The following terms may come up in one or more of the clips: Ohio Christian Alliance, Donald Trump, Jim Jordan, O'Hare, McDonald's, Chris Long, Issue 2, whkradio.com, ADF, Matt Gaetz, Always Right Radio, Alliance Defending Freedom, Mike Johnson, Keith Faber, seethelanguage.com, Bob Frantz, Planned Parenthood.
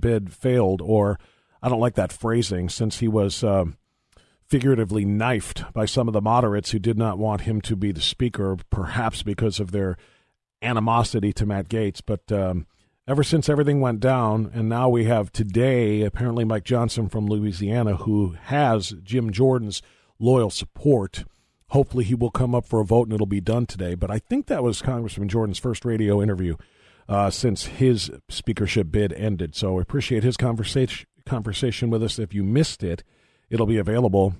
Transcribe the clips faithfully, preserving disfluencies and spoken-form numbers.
Bid failed, or I don't like that phrasing, since he was um, figuratively knifed by some of the moderates who did not want him to be the speaker, perhaps because of their animosity to Matt Gaetz. But um, ever since everything went down, and now we have today, apparently Mike Johnson from Louisiana, who has Jim Jordan's loyal support. Hopefully he will come up for a vote and it'll be done today. But I think that was Congressman Jordan's first radio interview Uh, since his speakership bid ended. So I appreciate his conversation conversation with us. If you missed it, it'll be available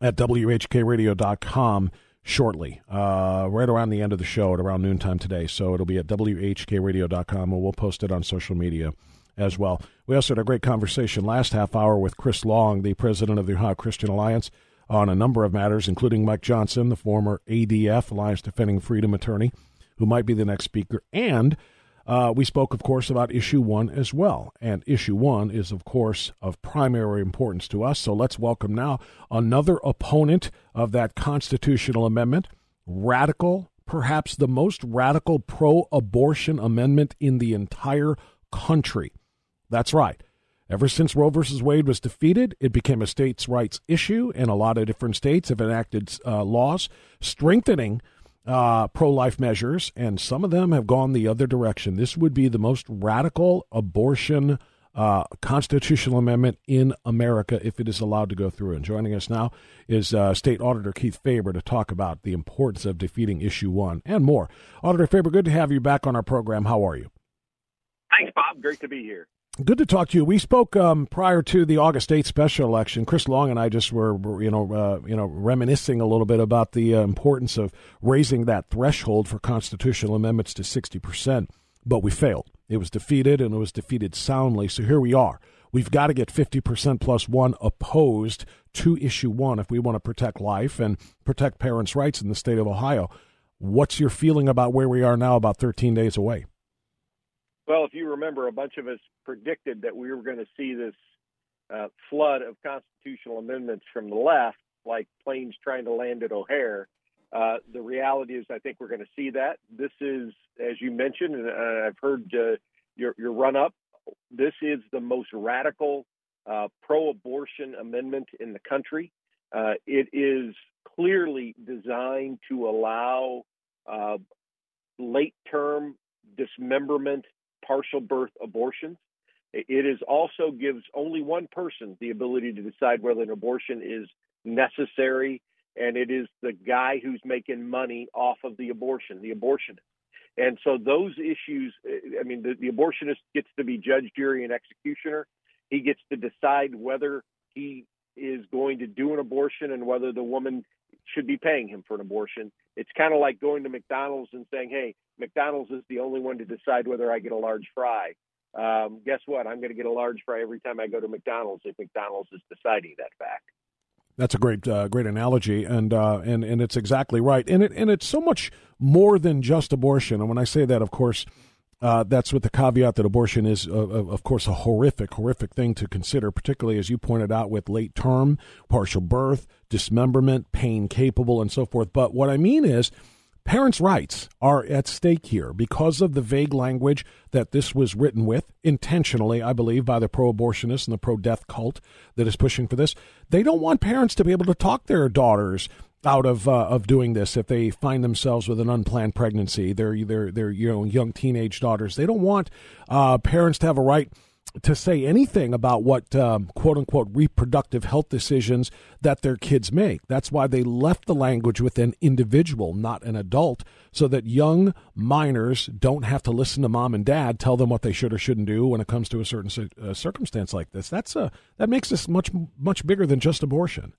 at w h k radio dot com shortly, uh, right around the end of the show at around noontime today. So it'll be at w h k radio dot com, and we'll post it on social media as well. We also had a great conversation last half hour with Chris Long, the president of the Ohio Christian Alliance, on a number of matters, including Mike Johnson, the former A D F, Alliance Defending Freedom attorney, who might be the next speaker, and Uh, we spoke, of course, about Issue one as well. And Issue one is, of course, of primary importance to us. So let's welcome now another opponent of that constitutional amendment, radical, perhaps the most radical pro-abortion amendment in the entire country. That's right. Ever since Roe versus Wade was defeated, it became a states' rights issue, and a lot of different states have enacted uh, laws strengthening Uh, pro-life measures, and some of them have gone the other direction. This would be the most radical abortion uh, constitutional amendment in America if it is allowed to go through. And joining us now is uh, State Auditor Keith Faber to talk about the importance of defeating Issue one and more. Auditor Faber, good to have you back on our program. How are you? Thanks, Bob. Great to be here. Good to talk to you. We spoke um, prior to the August eighth special election. Chris Long and I just were, you know, uh, you know, reminiscing a little bit about the uh, importance of raising that threshold for constitutional amendments to sixty percent, but we failed. It was defeated, and it was defeated soundly. So here we are. We've got to get fifty percent plus one opposed to Issue one if we want to protect life and protect parents' rights in the state of Ohio. What's your feeling about where we are now, about thirteen days away? Well, if you remember, a bunch of us predicted that we were going to see this uh, flood of constitutional amendments from the left, like planes trying to land at O'Hare. Uh, the reality is I think we're going to see that. This is, as you mentioned, and uh, I've heard uh, your, your run-up, this is the most radical uh, pro-abortion amendment in the country. Uh, it is clearly designed to allow uh, late-term dismemberment, partial birth abortions. It is also gives only one person the ability to decide whether an abortion is necessary, and it is the guy who's making money off of the abortion, the abortionist. And so those issues, I mean, the, the abortionist gets to be judge, jury, and executioner. He gets to decide whether he is going to do an abortion and whether the woman should be paying him for an abortion. It's kind of like going to McDonald's and saying, hey, McDonald's is the only one to decide whether I get a large fry. Um, guess what? I'm going to get a large fry every time I go to McDonald's if McDonald's is deciding that fact. That's a great, uh, great analogy, and uh, and and it's exactly right. And it and it's so much more than just abortion. And when I say that, of course, uh, that's with the caveat that abortion is, uh, of course, a horrific, horrific thing to consider, particularly as you pointed out with late term, partial birth, dismemberment, pain capable, and so forth. But what I mean is, parents' rights are at stake here because of the vague language that this was written with, intentionally, I believe, by the pro-abortionists and the pro-death cult that is pushing for this. They don't want parents to be able to talk their daughters out of uh, of doing this if they find themselves with an unplanned pregnancy. They're, they're, they're you know, young teenage daughters. They don't want uh, parents to have a right to say anything about what, um, quote-unquote, reproductive health decisions that their kids make. That's why they left the language with an individual, not an adult, so that young minors don't have to listen to mom and dad tell them what they should or shouldn't do when it comes to a certain uh, circumstance like this. That's a, that makes this much, much bigger than just abortion.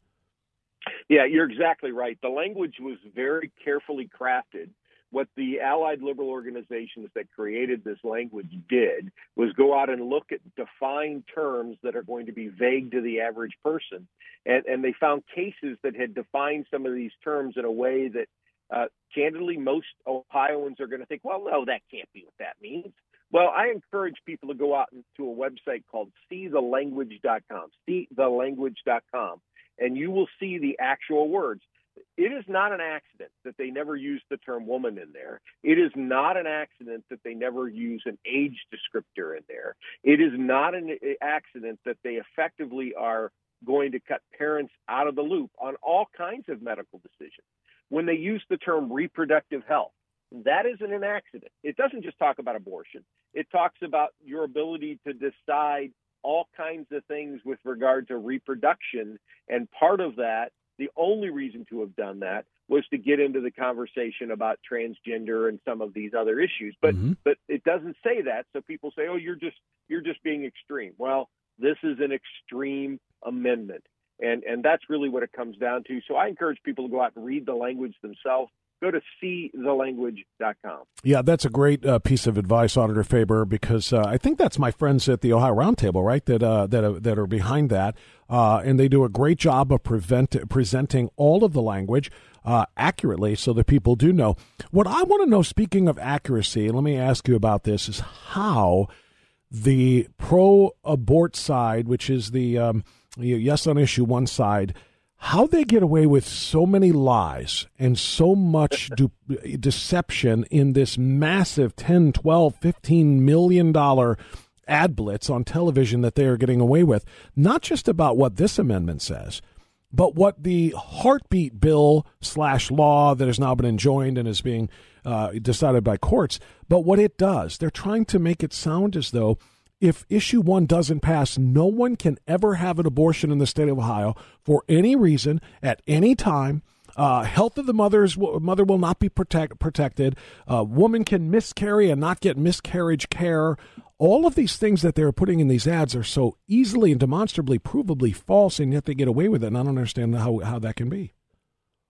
Yeah, you're exactly right. The language was very carefully crafted what the allied liberal organizations that created this language did was go out and look at defined terms that are going to be vague to the average person. And, and they found cases that had defined some of these terms in a way that, uh, candidly, most Ohioans are going to think, well, no, that can't be what that means. Well, I encourage people to go out to a website called see the language dot com, see the language dot com, and you will see the actual words. It is not an accident that they never used the term woman in there. It is not an accident that they never use an age descriptor in there. It is not an accident that they effectively are going to cut parents out of the loop on all kinds of medical decisions. When they use the term reproductive health, that isn't an accident. It doesn't just talk about abortion. It talks about your ability to decide all kinds of things with regard to reproduction, and part of that, the only reason to have done that was to get into the conversation about transgender and some of these other issues. But mm-hmm. but it doesn't say that. So people say, oh, you're just you're just being extreme. Well, this is an extreme amendment. And, and that's really what it comes down to. So I encourage people to go out and read the language themselves. Go to see the language dot com. Yeah, that's a great uh, piece of advice, Auditor Faber, because uh, I think that's my friends at the Ohio Roundtable, right, that uh, that, uh, that are behind that. Uh, and they do a great job of prevent- presenting all of the language uh, accurately so that people do know. What I want to know, speaking of accuracy, let me ask you about this, is how the pro-abort side, which is the um, yes on issue one side, how they get away with so many lies and so much de- deception in this massive ten, twelve, fifteen million dollars ad blitz on television that they are getting away with, not just about what this amendment says, but what the heartbeat bill slash law that has now been enjoined and is being uh, decided by courts, but what it does. They're trying to make it sound as though if issue one doesn't pass, no one can ever have an abortion in the state of Ohio for any reason, at any time. Uh, health of the mother's mother will not be protect, protected. A uh, woman can miscarry and not get miscarriage care. All of these things that they're putting in these ads are so easily and demonstrably, provably false, and yet they get away with it. And I don't understand how, how that can be.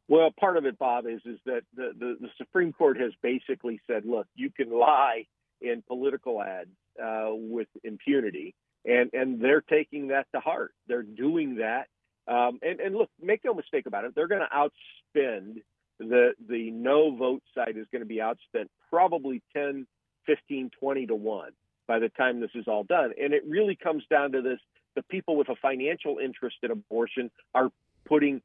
Well, part of it, Bob, is, is that the, the, the Supreme Court has basically said, look, you can lie in political ads uh, with impunity, and, and they're taking that to heart. They're doing that. Um, and, and look, make no mistake about it. They're going to outspend the the no vote side is going to be outspent probably ten, fifteen, twenty to one by the time this is all done. And it really comes down to this. The people with a financial interest in abortion are putting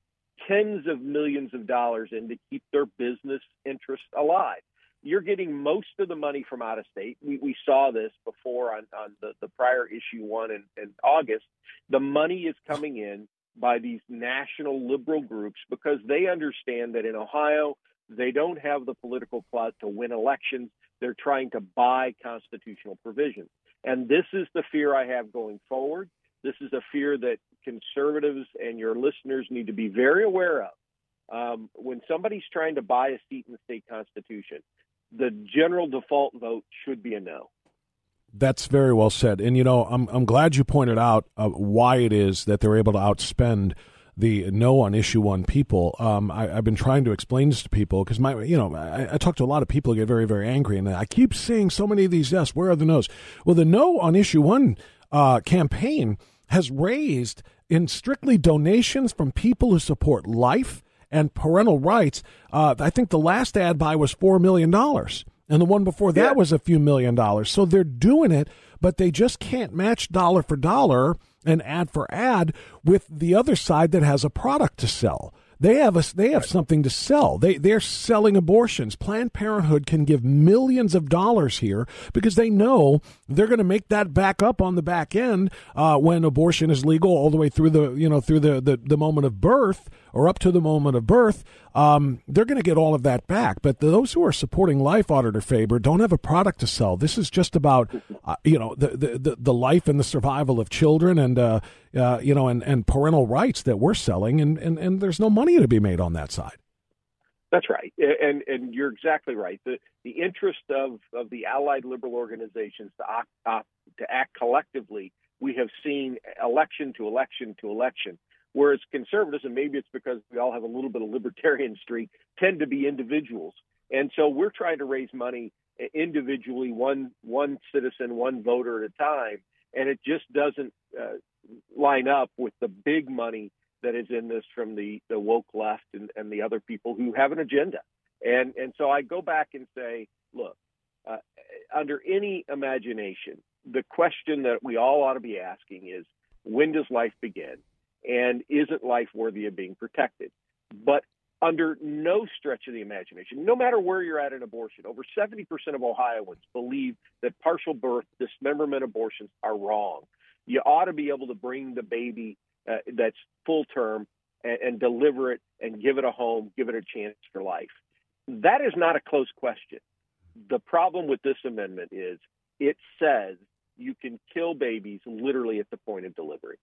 tens of millions of dollars in to keep their business interests alive. You're getting most of the money from out of state. We, we saw this before on, on the, the prior issue one in, in August. The money is coming in by these national liberal groups because they understand that in Ohio, they don't have the political clout to win elections. They're trying to buy constitutional provisions. And this is the fear I have going forward. This is a fear that conservatives and your listeners need to be very aware of. Um, when somebody's trying to buy a seat in the state constitution, the general default vote should be a no. That's very well said. And, you know, I'm I'm glad you pointed out uh, why it is that they're able to outspend the no on issue one people. Um, I, I've been trying to explain this to people because, my, you know, I, I talk to a lot of people who get very, very angry. And I keep seeing so many of these yes, where are the no's? Well, the no on issue one uh, campaign has raised in strictly donations from people who support life and parental rights. Uh, I think the last ad buy was four million dollars. And the one before that yeah. was a few million dollars. So they're doing it, but they just can't match dollar for dollar and ad for ad with the other side that has a product to sell. They have a, they have right. something to sell. They, they're selling abortions. Planned Parenthood can give millions of dollars here because they know they're going to make that back up on the back end uh, when abortion is legal all the way through the, you know, through the, the, the moment of birth or up to the moment of birth. Um, they're going to get all of that back. But those who are supporting life, Auditor Faber, don't have a product to sell. This is just about, uh, you know, the, the, the life and the survival of children and, uh, uh, you know, and, and parental rights that we're selling. And, and, and there's no money to be made on that side. That's right. And and you're exactly right. The the interest of, of the allied liberal organizations to opt, opt, to act collectively, we have seen election to election to election, whereas conservatives, and maybe it's because we all have a little bit of libertarian streak, tend to be individuals. And so we're trying to raise money individually, one one citizen, one voter at a time, and it just doesn't uh, line up with the big money that is in this from the, the woke left and, and the other people who have an agenda. And and so I go back and say, look, uh, under any imagination, the question that we all ought to be asking is, when does life begin? And isn't life worthy of being protected? But under no stretch of the imagination, no matter where you're at in abortion, over seventy percent of Ohioans believe that partial birth, dismemberment abortions are wrong. You ought to be able to bring the baby uh, that's full term and, and deliver it and give it a home, give it a chance for life. That is not a close question. The problem with this amendment is it says you can kill babies literally at the point of delivery.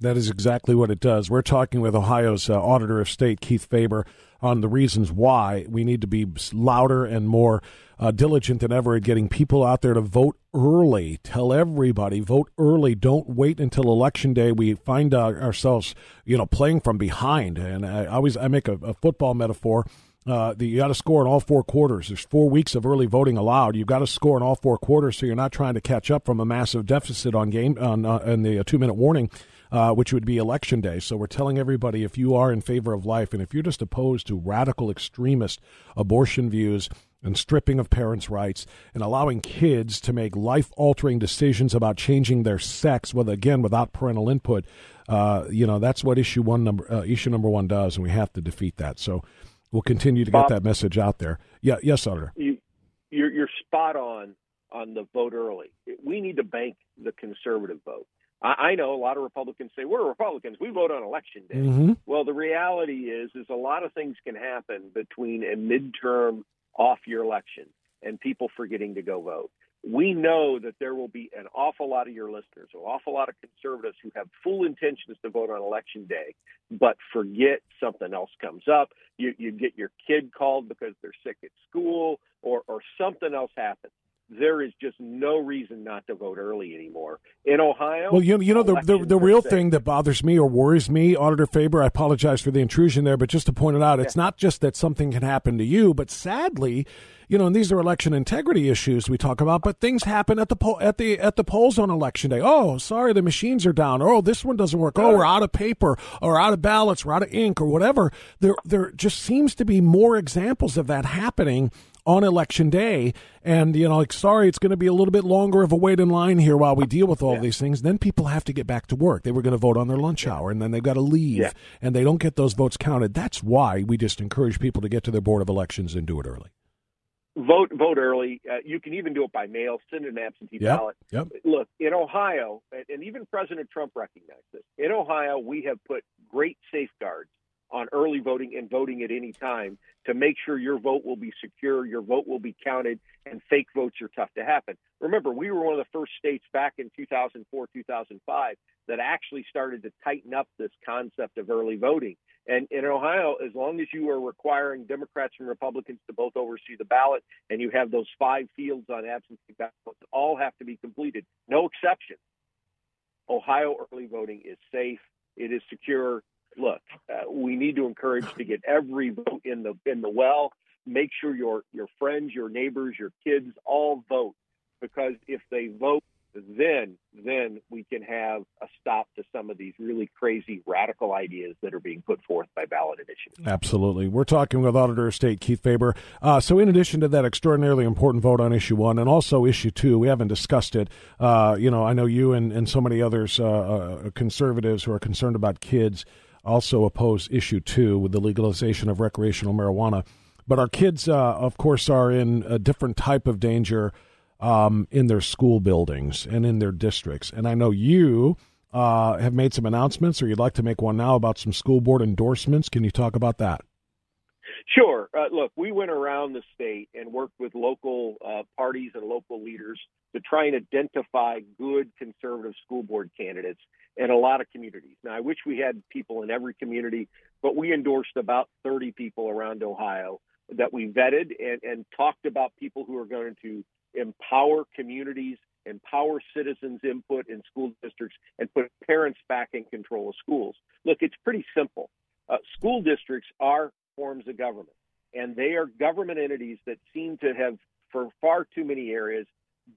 That is exactly what it does. We're talking with Ohio's uh, Auditor of State, Keith Faber, on the reasons why we need to be louder and more uh, diligent than ever at getting people out there to vote early. Tell everybody, vote early. Don't wait until Election Day. We find uh, ourselves, you know, playing from behind. And I always I make a, a football metaphor. Uh, the, you got to score in all four quarters. There's four weeks of early voting allowed. You've got to score in all four quarters, so you're not trying to catch up from a massive deficit on game on uh, in the uh, two-minute warning, uh, which would be Election Day. So we're telling everybody, if you are in favor of life and if you're just opposed to radical extremist abortion views and stripping of parents' rights and allowing kids to make life-altering decisions about changing their sex, well, again, without parental input, uh, you know, that's what issue one number uh, issue number one does, and we have to defeat that. So we'll continue to Bob, get that message out there. Yeah, yes, Auditor. You, you're, you're spot on on the vote early. We need to bank the conservative vote. I, I know a lot of Republicans say, we're Republicans, we vote on Election Day. Mm-hmm. Well, the reality is, is a lot of things can happen between a midterm off-year election and people forgetting to go vote. We know that there will be an awful lot of your listeners, an awful lot of conservatives who have full intentions to vote on Election Day, but forget something else comes up. You, you get your kid called because they're sick at school or, or something else happens. There is just no reason not to vote early anymore. In Ohio... Well, you, you know, the the, the real state. thing that bothers me or worries me, Auditor Faber, I apologize for the intrusion there, but just to point it out, it's yeah. not just that something can happen to you, but sadly, you know, and these are election integrity issues we talk about, but things happen at the po- at the at the polls on Election Day. Oh, sorry, the machines are down. Oh, this one doesn't work. Oh, we're out of paper or out of ballots or out of ink or whatever. There, there just seems to be more examples of that happening on Election Day. And, you know, like, sorry, it's going to be a little bit longer of a wait in line here while we deal with all yeah. these things. Then people have to get back to work. They were going to vote on their lunch yeah. hour, and then they've got to leave, yeah. and they don't get those votes counted. That's why we just encourage people to get to their Board of Elections and do it early. Vote vote early. Uh, you can even do it by mail. Send an absentee yep. ballot. Yep. Look, in Ohio, and even President Trump recognized this, in Ohio, we have put great safeguards on early voting and voting at any time to make sure your vote will be secure, your vote will be counted, and fake votes are tough to happen. Remember, we were one of the first states back in two thousand four, two thousand five that actually started to tighten up this concept of early voting. And in Ohio, as long as you are requiring Democrats and Republicans to both oversee the ballot, and you have those five fields on absentee ballots, all have to be completed, no exception. Ohio early voting is safe. It is secure. Look, uh, we need to encourage to get every vote in the in the well. Make sure your your friends, your neighbors, your kids all vote, because if they vote, then then we can have a stop to some of these really crazy radical ideas that are being put forth by ballot initiatives. Absolutely. We're talking with Auditor of State Keith Faber. Uh, so in addition to that extraordinarily important vote on Issue one and also Issue two, we haven't discussed it. Uh, you know, I know you and, and so many others, uh, uh, conservatives who are concerned about kids, also oppose Issue two with the legalization of recreational marijuana. But our kids, uh, of course, are in a different type of danger Um, in their school buildings and in their districts. And I know you uh, have made some announcements, or you'd like to make one now, about some school board endorsements. Can you talk about that? Sure. Uh, look, we went around the state and worked with local uh, parties and local leaders to try and identify good conservative school board candidates in a lot of communities. Now, I wish we had people in every community, but we endorsed about thirty people around Ohio that we vetted and, and talked about people who are going to empower communities, empower citizens' input in school districts, and put parents back in control of schools. Look, it's pretty simple. Uh, school districts are forms of government, and they are government entities that seem to have, for far too many areas,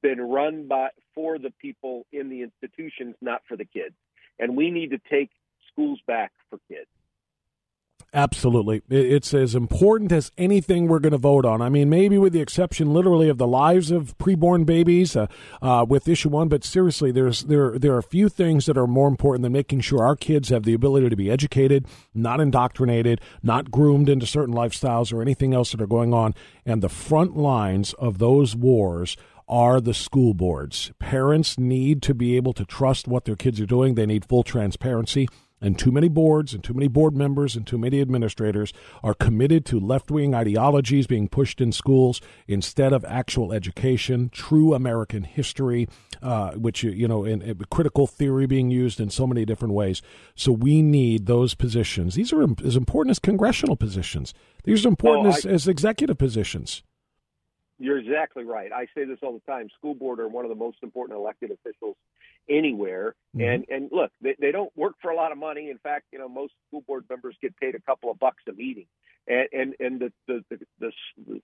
been run by for the people in the institutions, not for the kids. And we need to take schools back for kids. Absolutely. It's as important as anything we're going to vote on. I mean, maybe with the exception literally of the lives of preborn babies uh, uh, with issue one. But seriously, there's there there are few things that are more important than making sure our kids have the ability to be educated, not indoctrinated, not groomed into certain lifestyles or anything else that are going on. And the front lines of those wars are the school boards. Parents need to be able to trust what their kids are doing. They need full transparency. And too many boards and too many board members and too many administrators are committed to left-wing ideologies being pushed in schools instead of actual education, true American history, uh, which, you know, in, in critical theory being used in so many different ways. So we need those positions. These are as important as congressional positions. These are important well, I, as, as executive positions. You're exactly right. I say this all the time. School board are one of the most important elected officials anywhere. Mm-hmm. And and look, they, they don't work for a lot of money. In fact, you know, most school board members get paid a couple of bucks a meeting. And and, and the, the, the, the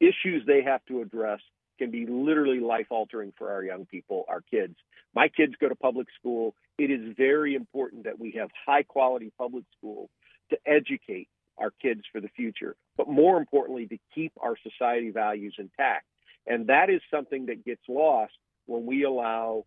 issues they have to address can be literally life-altering for our young people, our kids. My kids go to public school. It is very important that we have high-quality public school to educate our kids for the future, but more importantly, to keep our society values intact. And that is something that gets lost when we allow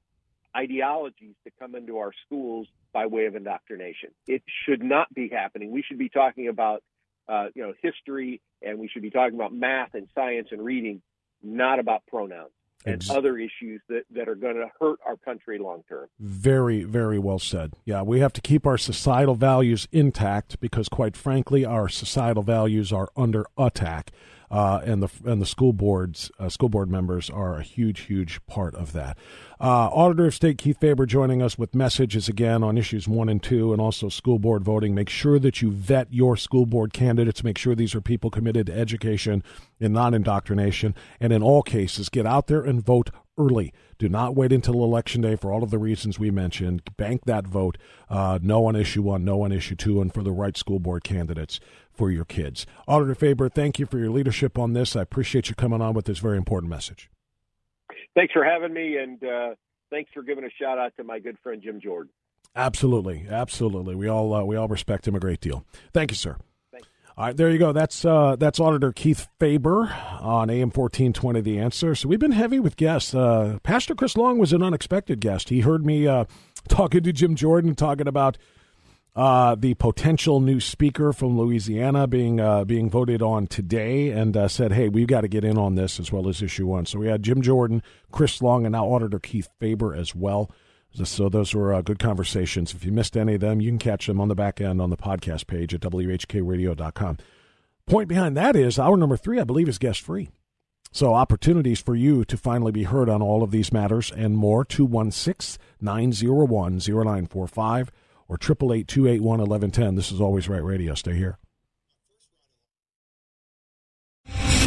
ideologies to come into our schools by way of indoctrination. It should not be happening. We should be talking about, uh, you know, history, and we should be talking about math and science and reading, not about pronouns and other issues that, that are going to hurt our country long term. Very, very well said. Yeah, we have to keep our societal values intact because, quite frankly, our societal values are under attack, uh, and the and the school boards, uh, school board members are a huge, huge part of that. Uh, Auditor of State Keith Faber joining us with messages again on issues one and two, and also school board voting. Make sure that you vet your school board candidates. Make sure these are people committed to education and not indoctrination. And in all cases, get out there and vote early. Do not wait until Election Day for all of the reasons we mentioned. Bank that vote. Uh, no on issue one, no on issue two, and for the right school board candidates for your kids. Auditor Faber, thank you for your leadership on this. I appreciate you coming on with this very important message. Thanks for having me, and uh, thanks for giving a shout-out to my good friend Jim Jordan. Absolutely, absolutely. We all uh, we all respect him a great deal. Thank you, sir. Thanks. All right, there you go. That's uh, that's Auditor Keith Faber on A M fourteen twenty, The Answer. So we've been heavy with guests. Uh, Pastor Chris Long was an unexpected guest. He heard me uh, talking to Jim Jordan, talking about Uh, the potential new speaker from Louisiana being uh, being voted on today, and uh, said, hey, we've got to get in on this as well as issue one. So we had Jim Jordan, Chris Long, and now Auditor Keith Faber as well. So those were uh, good conversations. If you missed any of them, you can catch them on the back end on the podcast page at w h k radio dot com. Point behind that is hour number three, I believe, is guest-free. So opportunities for you to finally be heard on all of these matters and more. Two one six, nine zero one, zero nine four five. Or eight eight eight, two eight one, one one one zero. This is Always Right Radio. Stay here.